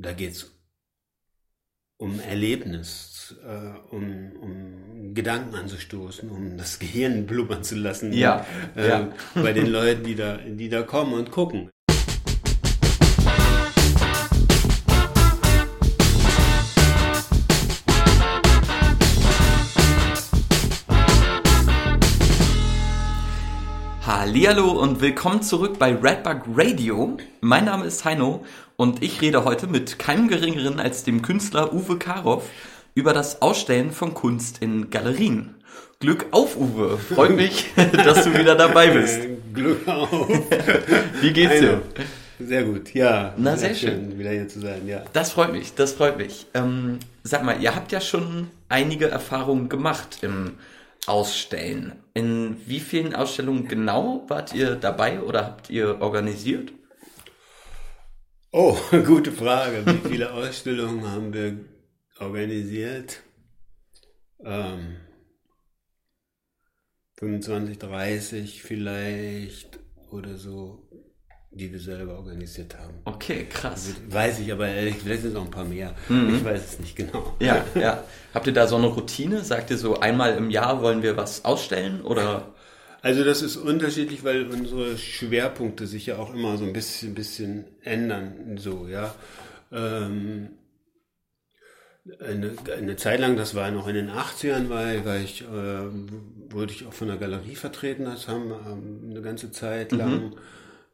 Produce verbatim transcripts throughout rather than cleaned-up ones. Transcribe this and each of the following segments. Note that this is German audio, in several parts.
Da geht es um Erlebnis, äh, um, um Gedanken anzustoßen, um das Gehirn blubbern zu lassen, ja, und, äh, ja. bei den Leuten, die da, die da kommen und gucken. Hallihallo und willkommen zurück bei Redbug Radio. Mein Name ist Heino und ich rede heute mit keinem Geringeren als dem Künstler Uwe Karov über das Ausstellen von Kunst in Galerien. Glück auf, Uwe. Freut mich, dass du wieder dabei bist. Glück auf. Wie geht's dir? Sehr gut, ja. Na, sehr, sehr schön, schön, wieder hier zu sein, ja. Das freut mich, das freut mich. Ähm, sag mal, ihr habt ja schon einige Erfahrungen gemacht im Ausstellen. In wie vielen Ausstellungen genau wart ihr dabei oder habt ihr organisiert? Oh, gute Frage. Wie viele Ausstellungen haben wir organisiert? Ähm, fünfundzwanzig, dreißig vielleicht oder so, die wir selber organisiert haben. Okay, krass. Weiß ich, aber ehrlich, vielleicht sind es noch ein paar mehr. Mhm. Ich weiß es nicht genau. Ja, ja. Habt ihr da so eine Routine? Sagt ihr so, einmal im Jahr wollen wir was ausstellen? Oder? Also das ist unterschiedlich, weil unsere Schwerpunkte sich ja auch immer so ein bisschen, bisschen ändern. So, ja. Ähm, eine, eine Zeit lang, das war noch in den achtzigern, weil, weil ich, äh, wurde ich auch von der Galerie vertreten. Das haben wir eine ganze Zeit lang. Mhm.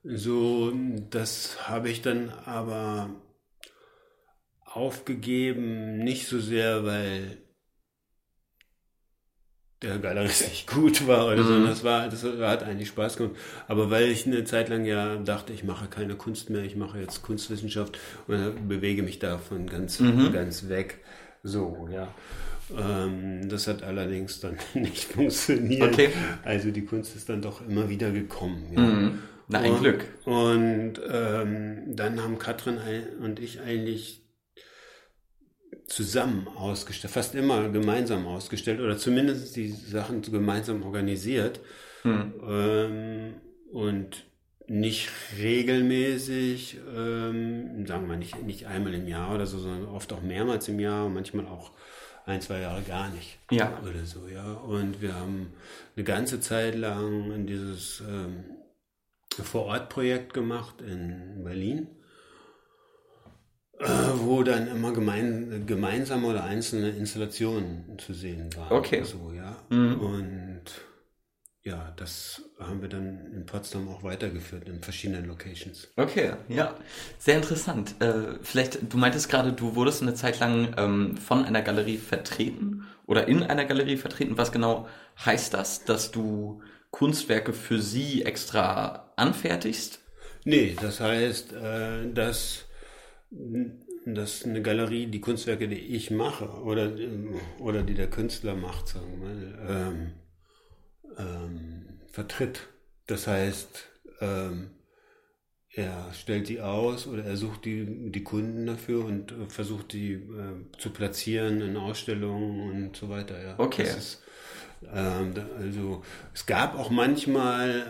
So, das habe ich dann aber aufgegeben, nicht so sehr, weil der Galerist nicht gut war oder mhm. so, das war, das hat eigentlich Spaß gemacht, aber weil ich eine Zeit lang ja dachte, ich mache keine Kunst mehr, ich mache jetzt Kunstwissenschaft und bewege mich davon ganz, mhm. ganz weg, so, ja. Ähm, das hat allerdings dann nicht funktioniert, okay. Also die Kunst ist dann doch immer wieder gekommen, ja. Mhm. Na, ein und, Glück. Und ähm, dann haben Katrin und ich eigentlich zusammen ausgestellt, fast immer gemeinsam ausgestellt oder zumindest die Sachen gemeinsam organisiert. Hm. Ähm, und nicht regelmäßig, ähm, sagen wir nicht, nicht einmal im Jahr oder so, sondern oft auch mehrmals im Jahr und manchmal auch ein, zwei Jahre gar nicht. Ja. Oder so, ja. Und wir haben eine ganze Zeit lang in dieses... Ähm, Vor-Ort-Projekt gemacht in Berlin, äh, wo dann immer gemein, gemeinsame oder einzelne Installationen zu sehen waren. Okay. So, ja. Mhm. Und ja, das haben wir dann in Potsdam auch weitergeführt, in verschiedenen Locations. Okay, ja. Sehr interessant. Äh, vielleicht, du meintest gerade, du wurdest eine Zeit lang ähm, von einer Galerie vertreten oder in einer Galerie vertreten. Was genau heißt das, dass du Kunstwerke für sie extra anfertigst? Nee, das heißt, äh, dass, dass eine Galerie die Kunstwerke, die ich mache oder, oder die der Künstler macht, sagen wir mal, ähm, ähm, vertritt. Das heißt, ähm, er stellt die aus oder er sucht die, die Kunden dafür und äh, versucht die äh, zu platzieren in Ausstellungen und so weiter. Ja. Okay. Das ist, also es gab auch manchmal,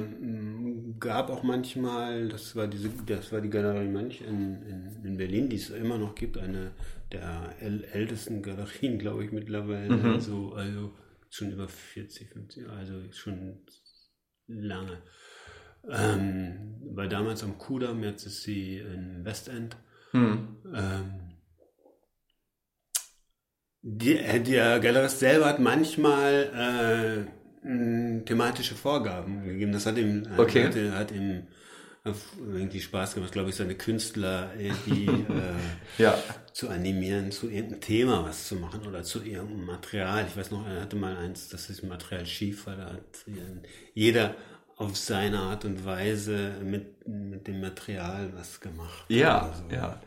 äh, gab auch manchmal, das war diese, das war die Galerie Manch in, in, in Berlin, die es immer noch gibt, eine der ältesten Galerien, glaube ich, mittlerweile, mhm. also, also schon über vierzig, fünfzig, also schon lange. Ähm, war damals am Kudamm, jetzt ist sie in Westend. Mhm. Ähm, Der, der Galerist selber hat manchmal äh, thematische Vorgaben gegeben. Das hat ihm, okay. hat, hat ihm irgendwie Spaß gemacht, glaube ich, seine Künstler die, äh, ja. zu animieren, zu irgendeinem Thema was zu machen oder zu irgendeinem Material. Ich weiß noch, er hatte mal eins, dass das Material schief war. Da hat jeder auf seine Art und Weise mit, mit dem Material was gemacht. Ja, so. ja.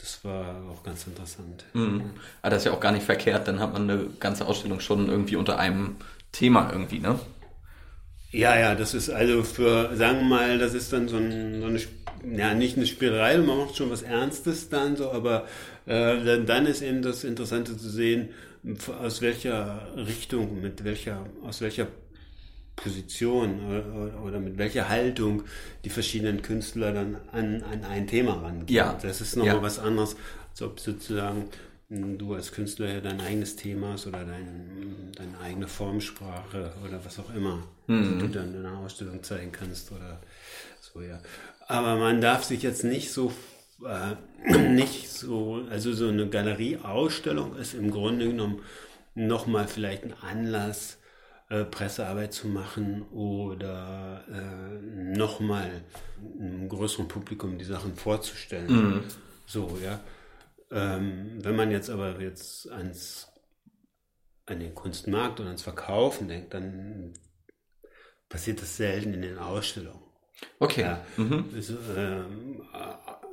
Das war auch ganz interessant. Mhm. Aber das ist ja auch gar nicht verkehrt, dann hat man eine ganze Ausstellung schon irgendwie unter einem Thema irgendwie, ne? Ja, ja, das ist also für, sagen wir mal, das ist dann so, ein, so eine, ja, nicht eine Spielerei, man macht schon was Ernstes dann so, aber äh, dann ist eben das Interessante zu sehen, aus welcher Richtung, mit welcher, aus welcher Position oder, oder mit welcher Haltung die verschiedenen Künstler dann an, an ein Thema rangehen. Ja. Das ist nochmal ja. was anderes, als ob sozusagen du als Künstler ja dein eigenes Thema hast oder dein, deine eigene Formsprache oder was auch immer, mhm. die du dann in einer Ausstellung zeigen kannst oder so, ja. Aber man darf sich jetzt nicht so, äh, nicht so, also so eine Galerieausstellung ist im Grunde genommen nochmal vielleicht ein Anlass, äh, Pressearbeit zu machen oder äh, nochmal einem größeren Publikum die Sachen vorzustellen. Mhm. So, ja. Ähm, wenn man jetzt aber jetzt ans, an den Kunstmarkt oder ans Verkaufen denkt, dann passiert das selten in den Ausstellungen. Okay. Ja, mhm. es, ähm,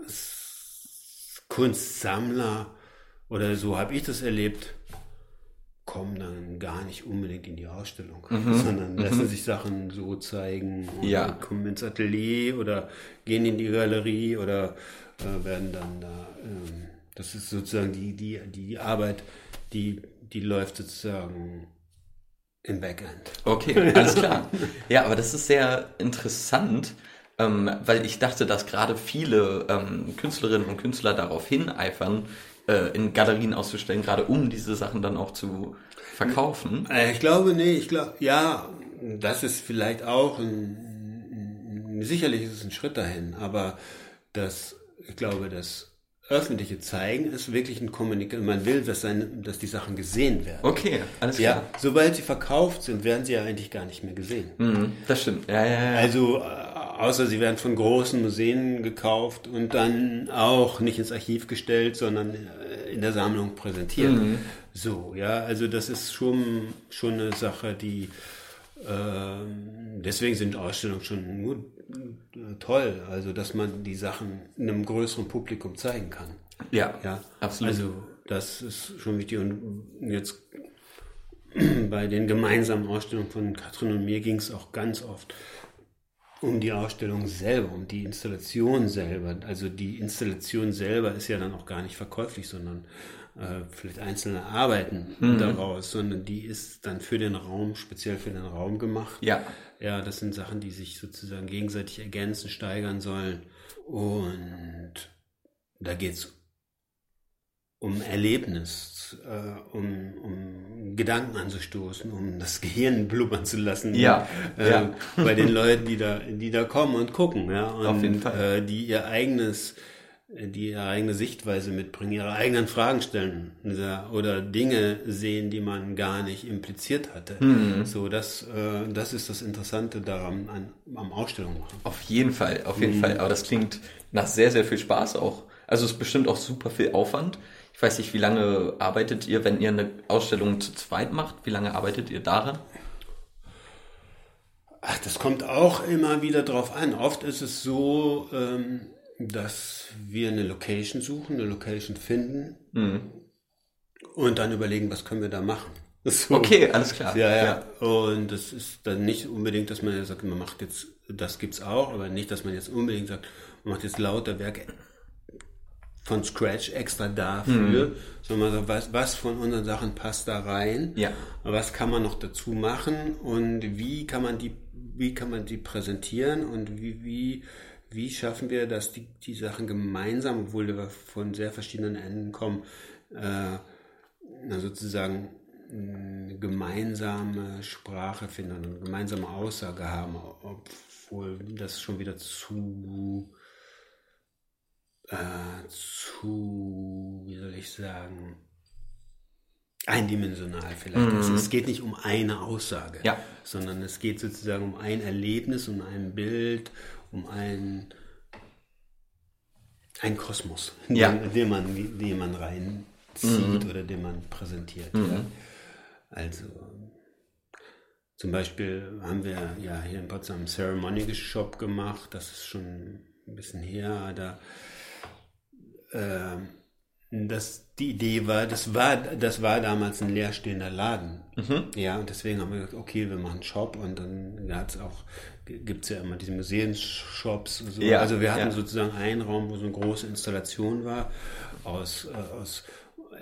es, Kunstsammler oder so habe ich das erlebt, kommen dann gar nicht unbedingt in die Ausstellung, mhm. sondern lassen mhm. sich Sachen so zeigen und ja. kommen ins Atelier oder gehen in die Galerie oder äh, werden dann da... Ähm, Das ist sozusagen die, die, die Arbeit, die, die läuft sozusagen im Backend. Okay, alles klar. Ja, aber das ist sehr interessant, ähm, weil ich dachte, dass gerade viele ähm, Künstlerinnen und Künstler darauf hineifern, äh, in Galerien auszustellen, gerade um diese Sachen dann auch zu verkaufen. Ich glaube, nee, ich glaube, ja, das ist vielleicht auch, ein, sicherlich ist es ein Schritt dahin, aber das, ich glaube, das öffentliche Zeigen ist wirklich ein Kommunikation. Man will, dass, seine, dass die Sachen gesehen werden. Okay, alles klar. Ja, sobald sie verkauft sind, werden sie ja eigentlich gar nicht mehr gesehen. Mhm, das stimmt. Ja, ja, ja. Also, außer sie werden von großen Museen gekauft und dann auch nicht ins Archiv gestellt, sondern in der Sammlung präsentiert. Mhm. So, ja, also das ist schon, schon eine Sache, die... Ähm, deswegen sind Ausstellungen schon gut, toll, also dass man die Sachen einem größeren Publikum zeigen kann. Ja, ja, absolut. Also das ist schon wichtig und jetzt bei den gemeinsamen Ausstellungen von Katrin und mir ging es auch ganz oft um die Ausstellung selber, um die Installation selber. Also die Installation selber ist ja dann auch gar nicht verkäuflich, sondern äh, vielleicht einzelne Arbeiten mhm. daraus, sondern die ist dann für den Raum, speziell für den Raum gemacht. Ja. Ja, das sind Sachen, die sich sozusagen gegenseitig ergänzen, steigern sollen. Und da geht's um Erlebnis, äh, um, um Gedanken anzustoßen, um das Gehirn blubbern zu lassen. Ja, äh, ja. Bei den Leuten, die da, die da kommen und gucken, ja, und auf jeden Fall. Äh, die ihr eigenes, die ihre eigene Sichtweise mitbringen, ihre eigenen Fragen stellen ja, oder Dinge sehen, die man gar nicht impliziert hatte. Mhm. So, das, äh, das ist das Interessante daran, an, am Ausstellung machen. Auf jeden Fall, auf jeden mhm. Fall. Aber das klingt nach sehr, sehr viel Spaß auch. Also es ist bestimmt auch super viel Aufwand. Ich weiß nicht, wie lange arbeitet ihr, wenn ihr eine Ausstellung zu zweit macht? Wie lange arbeitet ihr daran? Ach, das kommt auch immer wieder drauf an. Oft ist es so, ähm, dass wir eine Location suchen, eine Location finden mhm. und dann überlegen, was können wir da machen. So. Okay, alles klar. Ja, ja, ja. Und das ist dann nicht unbedingt, dass man sagt, man macht jetzt, das gibt's auch, aber nicht, dass man jetzt unbedingt sagt, man macht jetzt lauter Werke von Scratch extra dafür, mhm. sondern man sagt, was, was von unseren Sachen passt da rein, ja. was kann man noch dazu machen und wie kann man die, wie kann man die präsentieren und wie, wie Wie schaffen wir, dass die, die Sachen gemeinsam, obwohl wir von sehr verschiedenen Enden kommen, äh, sozusagen eine gemeinsame Sprache finden, eine gemeinsame Aussage haben, obwohl das schon wieder zu, äh, zu, wie soll ich sagen, eindimensional vielleicht. Mhm. Also es geht nicht um eine Aussage, ja. sondern es geht sozusagen um ein Erlebnis, um ein Bild, um einen, einen Kosmos, ja. den, den, man, den man reinzieht mhm. oder den man präsentiert. Mhm. Ja. Also zum Beispiel haben wir ja hier in Potsdam einen Ceremony-Shop gemacht, das ist schon ein bisschen her. Da, äh, das, die Idee war das, war, das war damals ein leerstehender Laden. Mhm. Ja, und deswegen haben wir gesagt, okay, wir machen einen Shop und dann hat es auch... gibt es ja immer diese Museumsshops. So. Ja, also wir hatten ja. sozusagen einen Raum, wo so eine große Installation war, aus, äh, aus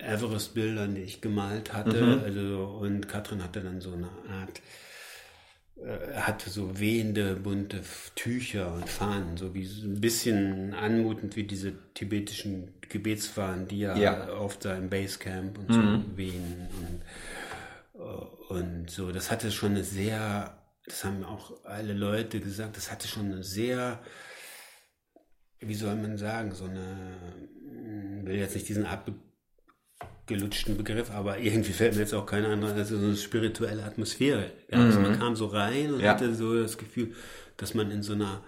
Everest-Bildern, die ich gemalt hatte. Mhm. Also, und Katrin hatte dann so eine Art hatte so wehende, bunte Tücher und Fahnen, so wie ein bisschen anmutend wie diese tibetischen Gebetsfahnen, die ja, ja. oft da im Basecamp und so mhm. wehen. Und, und so, das hatte schon eine sehr, das haben auch alle Leute gesagt, das hatte schon eine sehr, wie soll man sagen, so eine, ich will jetzt nicht diesen abgelutschten Begriff, aber irgendwie fällt mir jetzt auch kein anderer, also so eine spirituelle Atmosphäre. Ja, also man kam so rein und ja. hatte so das Gefühl, dass man in so einer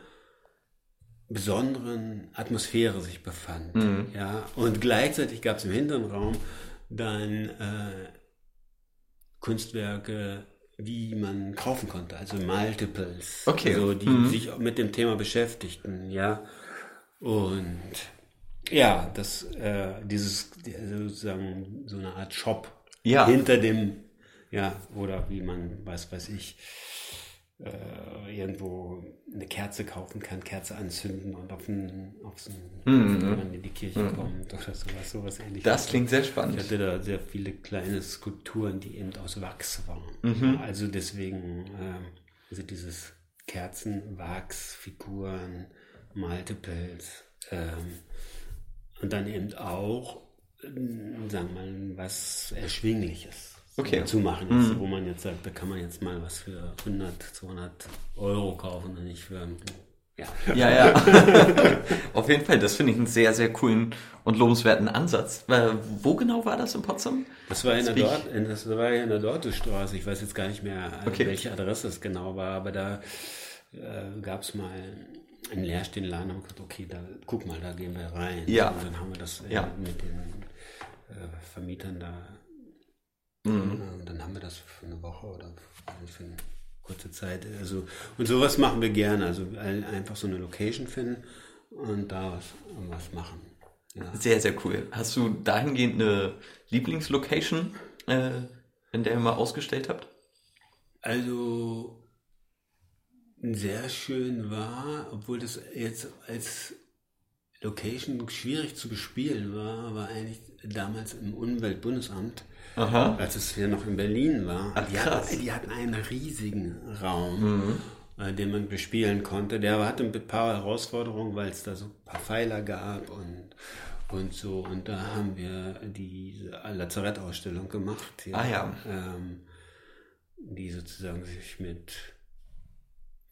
besonderen Atmosphäre sich befand. Mhm. Ja, und gleichzeitig gab es im hinteren Raum dann äh, Kunstwerke, die man kaufen konnte, also Multiples, okay. also die mhm. sich mit dem Thema beschäftigten, ja. Und ja, das, äh, dieses, sozusagen so eine Art Shop ja. hinter dem, ja, oder wie man, was weiß ich, äh, irgendwo eine Kerze kaufen kann, Kerze anzünden und auf den, auf den, mhm. wenn man in die Kirche mhm. kommt oder sowas, sowas ähnliches. Das klingt sehr spannend. Ich hatte da sehr viele kleine Skulpturen, die eben aus Wachs waren. Mhm. Also deswegen, äh, also dieses Kerzen, Wachs, Figuren, Multiples, ähm, und dann eben auch, sagen wir mal, was Erschwingliches okay. zu machen ist, mhm. wo man jetzt sagt, da kann man jetzt mal was für hundert, zweihundert Euro kaufen und nicht für... Ja, ja. ja. Auf jeden Fall, das finde ich einen sehr, sehr coolen und lobenswerten Ansatz. Äh, wo genau war das in Potsdam? Das war in der, Dort, in, das war in der Dortestraße, ich weiß jetzt gar nicht mehr, okay. welche Adresse es genau war, aber da äh, gab es mal... einen leerstehenden Laden haben wir gesagt, okay, da, guck mal, da gehen wir rein. Ja. Und dann haben wir das äh, ja. mit den äh, Vermietern da. Mhm. Äh, und dann haben wir das für eine Woche oder für eine kurze Zeit. Also, und sowas machen wir gerne. Also einfach so eine Location finden und da was, was machen. Ja. Sehr, sehr cool. Hast du dahingehend eine Lieblingslocation, äh, in der ihr mal ausgestellt habt? Also... sehr schön war, obwohl das jetzt als Location schwierig zu bespielen war, war eigentlich damals im Umweltbundesamt, Aha. als es ja noch in Berlin war. Ach, die, hatten, die hatten einen riesigen Raum, mhm. äh, den man bespielen konnte. Der hatte ein paar Herausforderungen, weil es da so ein paar Pfeiler gab und, und so. Und da haben wir die Lazarettausstellung gemacht, ja, ah, ja. Ähm, die sozusagen sich mit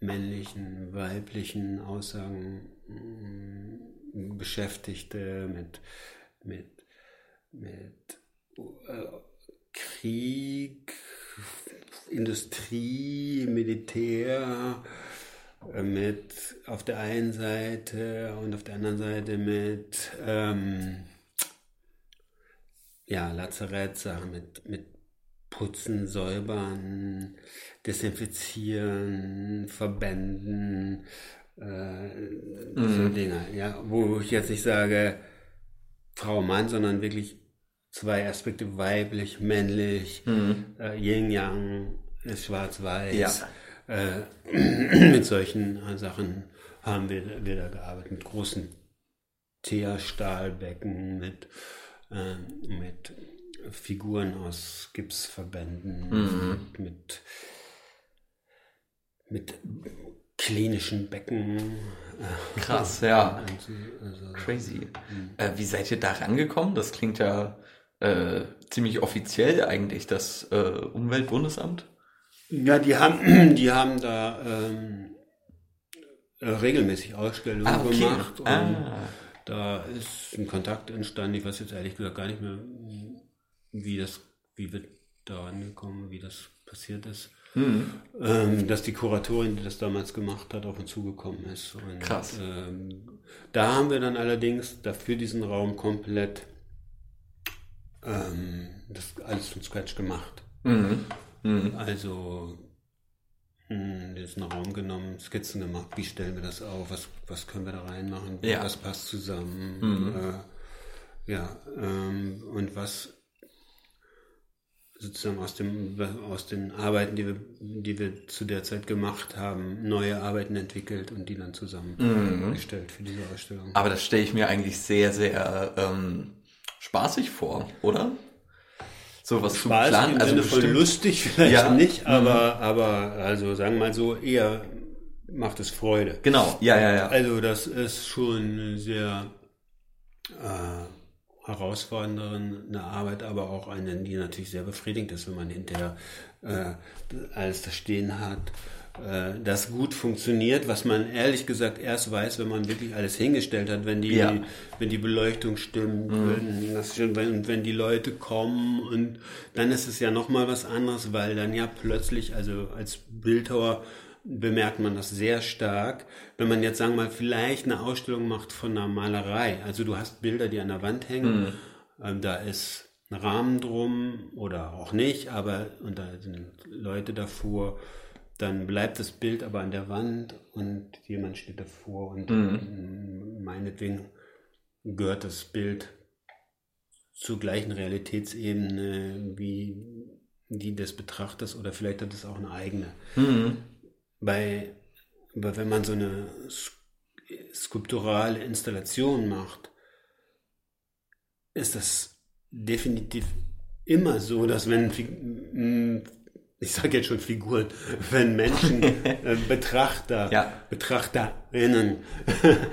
männlichen, weiblichen Aussagen mh, beschäftigte, mit, mit, mit äh, Krieg, Industrie, Militär, äh, mit auf der einen Seite und auf der anderen Seite mit ähm, ja, Lazarettsachen, mit, mit Putzen, Säubern, Desinfizieren, Verbänden, äh, so mhm. Dinge, ja, wo ich jetzt nicht sage Frau, Mann, sondern wirklich zwei Aspekte, weiblich, männlich, mhm. äh, Yin, Yang, ist schwarz-weiß, ja. äh, mit solchen äh, Sachen haben wir, wir da gearbeitet, mit großen Teerstahlbecken, mit, äh, mit Figuren aus Gipsverbänden, mhm. mit, mit klinischen Becken. Krass, ja. Also, crazy. Äh, wie seid ihr da rangekommen? Das klingt ja äh, ziemlich offiziell eigentlich, das äh, Umweltbundesamt. Ja, die haben, die haben da ähm, regelmäßig Ausstellungen ah, okay. gemacht. Und ah. da ist ein Kontakt entstanden. Ich weiß jetzt ehrlich gesagt gar nicht mehr, wie das, wie wir da angekommen, wie das passiert ist. Mhm. Ähm, dass die Kuratorin, die das damals gemacht hat, auf uns zugekommen ist. Und, krass. Ähm, da haben wir dann allerdings dafür diesen Raum komplett ähm, das alles von Scratch gemacht. Mhm. Mhm. Also mh, jetzt einen Raum genommen, Skizzen gemacht, wie stellen wir das auf, was, was können wir da reinmachen, ja. was passt zusammen, mhm. äh, ja, ähm, und was sozusagen aus dem, aus den Arbeiten, die wir, die wir zu der Zeit gemacht haben, neue Arbeiten entwickelt und die dann zusammengestellt mhm. für diese Ausstellung. Aber das stelle ich mir eigentlich sehr, sehr ähm, spaßig vor, oder? sowas zu planen. Also bestimmt lustig vielleicht ja. nicht, aber, mhm. aber also sagen wir mal so, eher macht es Freude. Genau, ja, ja, ja. Also das ist schon sehr äh, herausfordernde Arbeit, aber auch eine, die natürlich sehr befriedigend ist, wenn man hinterher äh, alles da stehen hat, das gut funktioniert, was man ehrlich gesagt erst weiß, wenn man wirklich alles hingestellt hat, wenn die, ja. wenn die Beleuchtung stimmt, mhm. wenn, das, wenn, wenn die Leute kommen, und dann ist es ja nochmal was anderes, weil dann ja plötzlich, also als Bildhauer bemerkt man das sehr stark, wenn man jetzt, sagen wir mal, vielleicht eine Ausstellung macht von einer Malerei, also du hast Bilder, die an der Wand hängen, mhm. da ist ein Rahmen drum oder auch nicht, aber und da sind Leute davor, dann bleibt das Bild aber an der Wand und jemand steht davor und mhm. meinetwegen gehört das Bild zur gleichen Realitätsebene wie die des Betrachters oder vielleicht hat es auch eine eigene. Mhm. Bei, aber wenn man so eine skulpturale Installation macht, ist das definitiv immer so, dass wenn ein ich sage jetzt schon Figuren, wenn Menschen, äh, Betrachter, ja. BetrachterInnen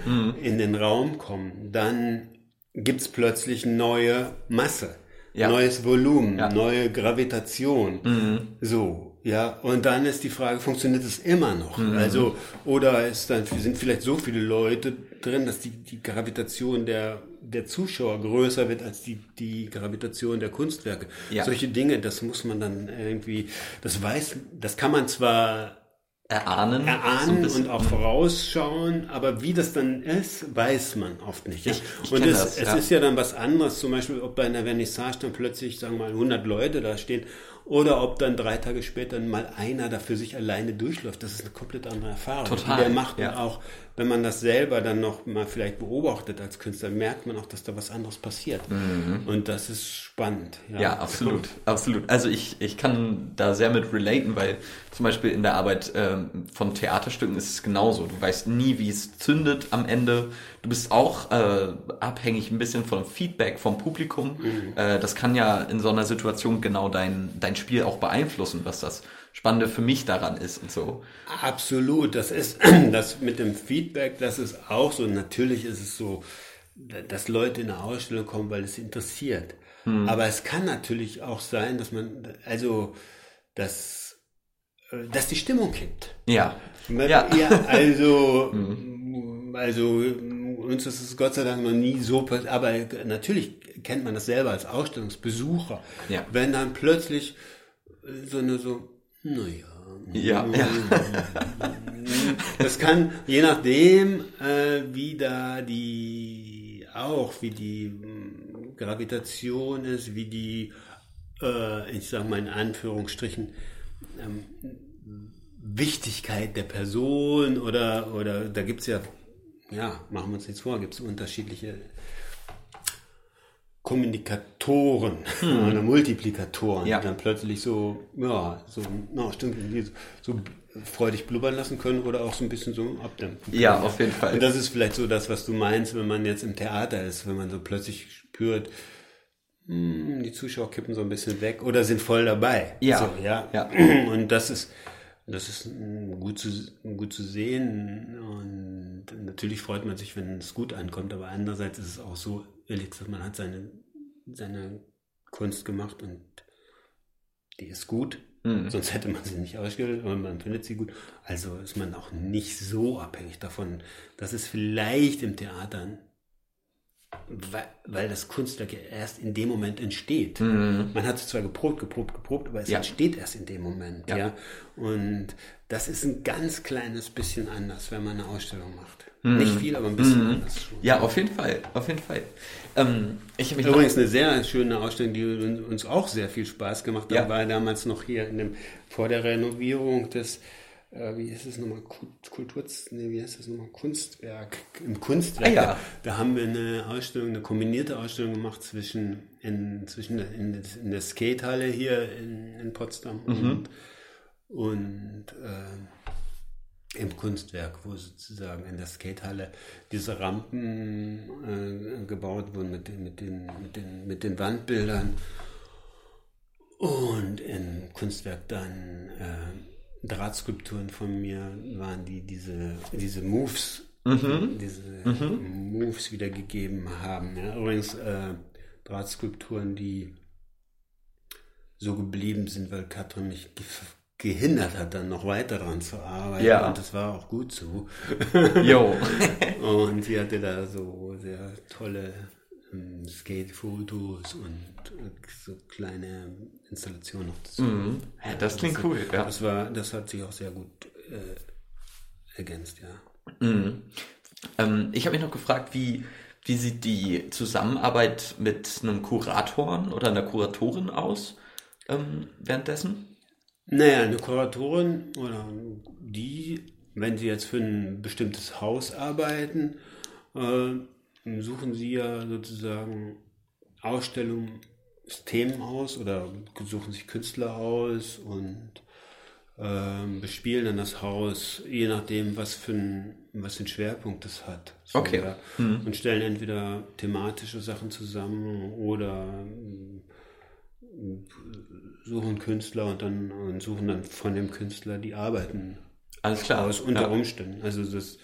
mhm. in den Raum kommen, dann gibt es plötzlich neue Masse, ja. neues Volumen, ja. neue Gravitation. Mhm. So, ja. Und dann ist die Frage, funktioniert es immer noch? Mhm. Also, oder ist dann, sind vielleicht so viele Leute drin, dass die, die Gravitation der, der Zuschauer größer wird als die, die Gravitation der Kunstwerke. Ja. Solche Dinge, das muss man dann irgendwie, das weiß, das kann man zwar erahnen, erahnen so und auch vorausschauen, aber wie das dann ist, weiß man oft nicht. Ja? Ich, ich und es, das, es ja. ist ja dann was anderes, zum Beispiel, ob bei einer Vernissage dann plötzlich, sagen wir mal, hundert Leute da stehen oder ob dann drei Tage später mal einer da für sich alleine durchläuft. Das ist eine komplett andere Erfahrung. Total. Die der macht ja. auch, wenn man das selber dann noch mal vielleicht beobachtet als Künstler, merkt man auch, dass da was anderes passiert. Mhm. Und das ist spannend. Ja, ja absolut. absolut. Also ich, ich kann da sehr mit relaten, weil zum Beispiel in der Arbeit ähm, von Theaterstücken ist es genauso. Du weißt nie, wie es zündet am Ende. Du bist auch äh, abhängig ein bisschen vom Feedback vom Publikum. Mhm. Äh, das kann ja in so einer Situation genau dein, dein Spiel auch beeinflussen, was das Spannende für mich daran ist und so. Absolut, das ist das mit dem Feedback, das ist auch so. Natürlich ist es so, dass Leute in eine Ausstellung kommen, weil es interessiert. Mhm. Aber es kann natürlich auch sein, dass man, also, dass, dass die Stimmung kippt. Ja. Man, ja. ja. Also, mhm. also, uns ist es Gott sei Dank noch nie so, aber natürlich kennt man das selber als Ausstellungsbesucher. Ja. Wenn dann plötzlich so eine, so, naja. Ja, ja. Das kann, je nachdem, äh, wie da die, auch, wie die Gravitation ist, wie die, äh, ich sag mal in Anführungsstrichen, ähm, Wichtigkeit der Person oder, oder da gibt's ja, ja, machen wir uns nichts vor, gibt's unterschiedliche Kommunikatoren hm. oder Multiplikatoren, ja. die dann plötzlich so, ja, so, no, stimmt, so freudig blubbern lassen können oder auch so ein bisschen so abdämpfen können. Ja, auf jeden Fall. Und das ist vielleicht so das, was du meinst, wenn man jetzt im Theater ist, wenn man so plötzlich spürt, mh, die Zuschauer kippen so ein bisschen weg oder sind voll dabei. Ja. So, ja. ja. Und das ist, das ist gut zu, gut zu sehen und natürlich freut man sich, wenn es gut ankommt, aber andererseits ist es auch so, man hat seine, seine Kunst gemacht und die ist gut, mhm. sonst hätte man sie nicht ausgestellt, aber man findet sie gut. Also ist man auch nicht so abhängig davon. Das ist vielleicht im Theater, weil, weil das Kunstwerk ja erst in dem Moment entsteht. Mhm. Man hat es zwar geprobt, geprobt, geprobt, aber es ja. entsteht erst in dem Moment. Ja. Ja? Und das ist ein ganz kleines bisschen anders, wenn man eine Ausstellung macht. Nicht viel, aber ein bisschen mm. anders. Schon. Ja, auf jeden Fall, auf jeden Fall. Ähm, ich mich Übrigens eine sehr schöne Ausstellung, die uns auch sehr viel Spaß gemacht hat, ja. war damals noch hier in dem, vor der Renovierung des, äh, wie heißt das nochmal, Kultur, nee, wie heißt das nochmal, Kunstwerk, im Kunstwerk. Ah, ja. Da haben wir eine Ausstellung, eine kombinierte Ausstellung gemacht zwischen, in, zwischen in, in der Skatehalle hier in, in Potsdam mhm. und, und äh, im Kunstwerk, wo sozusagen in der Skatehalle diese Rampen äh, gebaut wurden mit den, mit den, mit den, mit den Wandbildern. Und im Kunstwerk dann äh, Drahtskulpturen von mir waren, die diese, diese Moves, mhm. diese mhm. Moves wiedergegeben haben. Ja, übrigens äh, Drahtskulpturen, die so geblieben sind, weil Katrin mich ge- gehindert hat, dann noch weiter dran zu arbeiten. Ja. Und das war auch gut so. Jo. Und sie hatte da so sehr tolle um, Skate-Fotos und uh, so kleine Installationen noch dazu. Mhm. Ja, das klingt das, cool, ja. Das, war, das hat sich auch sehr gut äh, ergänzt, ja. Mhm. Ähm, ich habe mich noch gefragt, wie, wie sieht die Zusammenarbeit mit einem Kurator oder einer Kuratorin aus ähm, währenddessen? Naja, eine Kuratorin oder die, wenn sie jetzt für ein bestimmtes Haus arbeiten, äh, suchen sie ja sozusagen Ausstellungen, Themen aus oder suchen sich Künstler aus und äh, bespielen dann das Haus, je nachdem, was für ein, was für ein Schwerpunkt das hat. So, okay. Ja. Mhm. Und stellen entweder thematische Sachen zusammen oder suchen Künstler und dann und suchen dann von dem Künstler die Arbeiten. Alles klar. Aus unter ja. Umständen. Also das,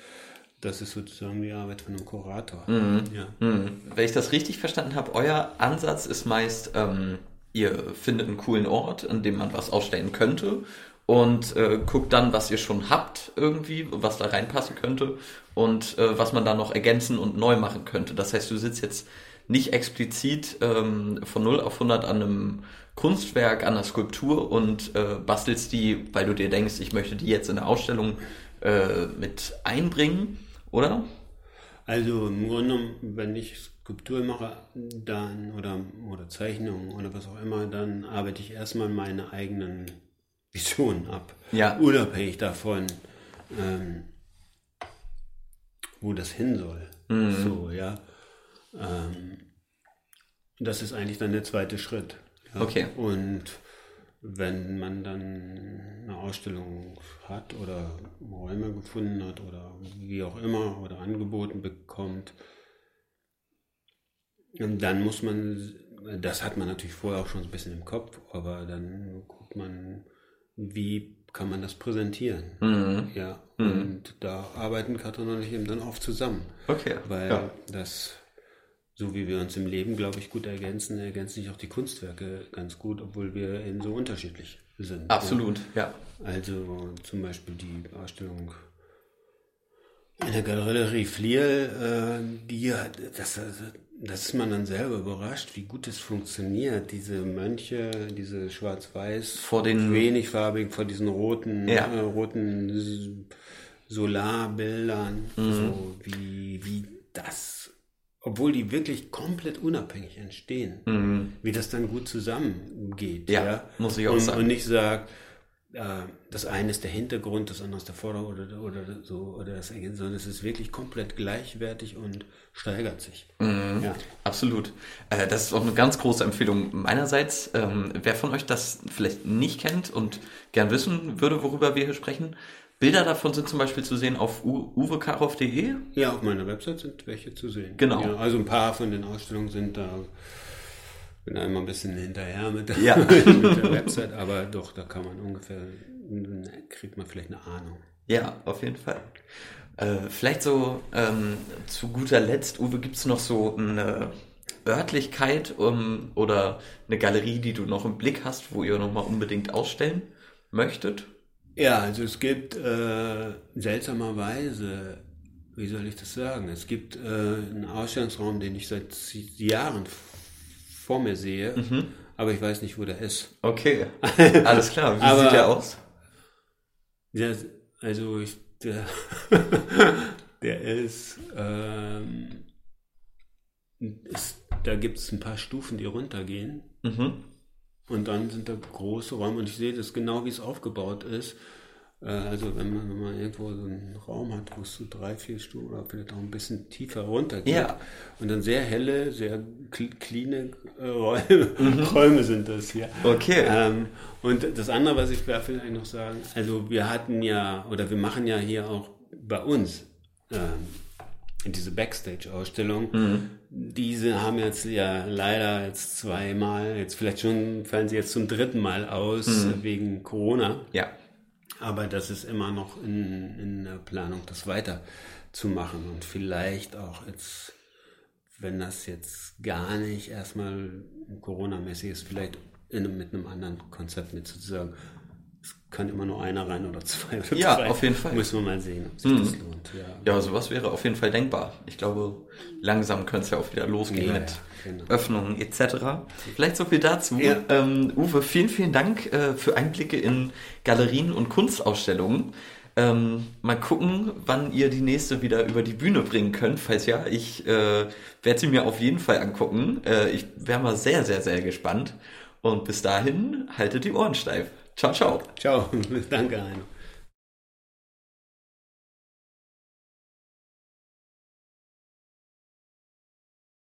das ist sozusagen die Arbeit von einem Kurator. Mhm. Ja. Mhm. Wenn ich das richtig verstanden habe, euer Ansatz ist meist, ähm, ihr findet einen coolen Ort, an dem man was ausstellen könnte und äh, guckt dann, was ihr schon habt irgendwie, was da reinpassen könnte und äh, was man da noch ergänzen und neu machen könnte. Das heißt, du sitzt jetzt nicht explizit ähm, von null auf hundert an einem Kunstwerk, an einer Skulptur und äh, bastelst die, weil du dir denkst, ich möchte die jetzt in der Ausstellung äh, mit einbringen, oder? Also im Grunde genommen, wenn ich Skulptur mache dann oder, oder Zeichnungen oder was auch immer, dann arbeite ich erstmal meine eigenen Visionen ab, ja. Unabhängig davon, ähm, wo das hin soll. Mhm. So, ja. Ähm, das ist eigentlich dann der zweite Schritt. Ja. Okay. Und wenn man dann eine Ausstellung hat oder Räume gefunden hat oder wie auch immer oder angeboten bekommt, dann muss man, das hat man natürlich vorher auch schon so ein bisschen im Kopf, aber dann guckt man, wie kann man das präsentieren. Mhm. Ja. Mhm. Und da arbeiten Katrin und ich eben dann oft zusammen. Okay. Weil ja. das... So wie wir uns im Leben, glaube ich, gut ergänzen, ergänzen sich auch die Kunstwerke ganz gut, obwohl wir eben so unterschiedlich sind. Absolut, ja. ja. Also zum Beispiel die Ausstellung in der Galerie Fliel, äh, die hat, das, das ist man dann selber überrascht, wie gut es funktioniert. Diese Mönche, diese schwarz-weiß, vor den wenig farbigen, vor diesen roten, ja. äh, roten Solarbildern, mhm. so wie, wie das. Obwohl die wirklich komplett unabhängig entstehen, mhm. wie das dann gut zusammengeht. Ja, ja? Muss ich auch und, sagen. Und nicht sagt, äh, das eine ist der Hintergrund, das andere ist der Vordergrund oder, oder so, oder das, sondern es ist wirklich komplett gleichwertig und steigert sich. Mhm. Ja. Absolut. Äh, das ist auch eine ganz große Empfehlung meinerseits. Ähm, wer von euch das vielleicht nicht kennt und gern wissen würde, worüber wir hier sprechen, Bilder davon sind zum Beispiel zu sehen auf uwekarov punkt de. Ja, auf meiner Website sind welche zu sehen. Genau. Ja, also ein paar von den Ausstellungen sind da, bin da immer ein bisschen hinterher mit der, ja. mit der Website, aber doch, da kann man ungefähr, kriegt man vielleicht eine Ahnung. Ja, auf jeden Fall. Äh, vielleicht so ähm, zu guter Letzt, Uwe, gibt es noch so eine Örtlichkeit um, oder eine Galerie, die du noch im Blick hast, wo ihr nochmal unbedingt ausstellen möchtet? Ja, also es gibt äh, seltsamerweise, wie soll ich das sagen, es gibt äh, einen Ausstellungsraum, den ich seit Jahren vor mir sehe, mhm. aber ich weiß nicht, wo der ist. Okay, alles klar. Wie aber, sieht der aus? Der, also ich, der, der ist, ähm, ist, da gibt es ein paar Stufen, die runtergehen. Mhm. Und dann sind da große Räume und ich sehe das genau, wie es aufgebaut ist. Also wenn man, wenn man irgendwo so einen Raum hat, wo es so drei, vier Stufen oder vielleicht auch ein bisschen tiefer runter geht. Ja. Und dann sehr helle, sehr cleane Räume, mhm. Räume sind das hier. Okay. Ähm, und das andere, was ich da vielleicht noch sagen, also wir hatten ja, oder wir machen ja hier auch bei uns ähm, für diese Backstage-Ausstellung. Mhm. Diese haben jetzt ja leider jetzt zweimal, jetzt vielleicht schon fallen sie jetzt zum dritten Mal aus, mhm. wegen Corona. Ja. Aber das ist immer noch in, in der Planung, das weiterzumachen. Und vielleicht auch jetzt, wenn das jetzt gar nicht erstmal Corona-mäßig ist, vielleicht in, mit einem anderen Konzept mit sozusagen, es kann immer nur einer rein oder zwei oder ja, drei. Ja, auf jeden Fall. Müssen wir mal sehen, ob sich mhm. das lohnt. Ja, ja, sowas wäre auf jeden Fall denkbar. Ich glaube, langsam könnte es ja auch wieder losgehen ja, mit ja, genau. Öffnungen et cetera. Vielleicht so viel dazu. Ja. Ähm, Uwe, vielen, vielen Dank äh, für Einblicke in Galerien und Kunstausstellungen. Ähm, mal gucken, wann ihr die nächste wieder über die Bühne bringen könnt. Falls ja, ich äh, werde sie mir auf jeden Fall angucken. Äh, ich wäre mal sehr, sehr, sehr gespannt. Und bis dahin, haltet die Ohren steif. Ciao, ciao. Ciao. Danke, Heino.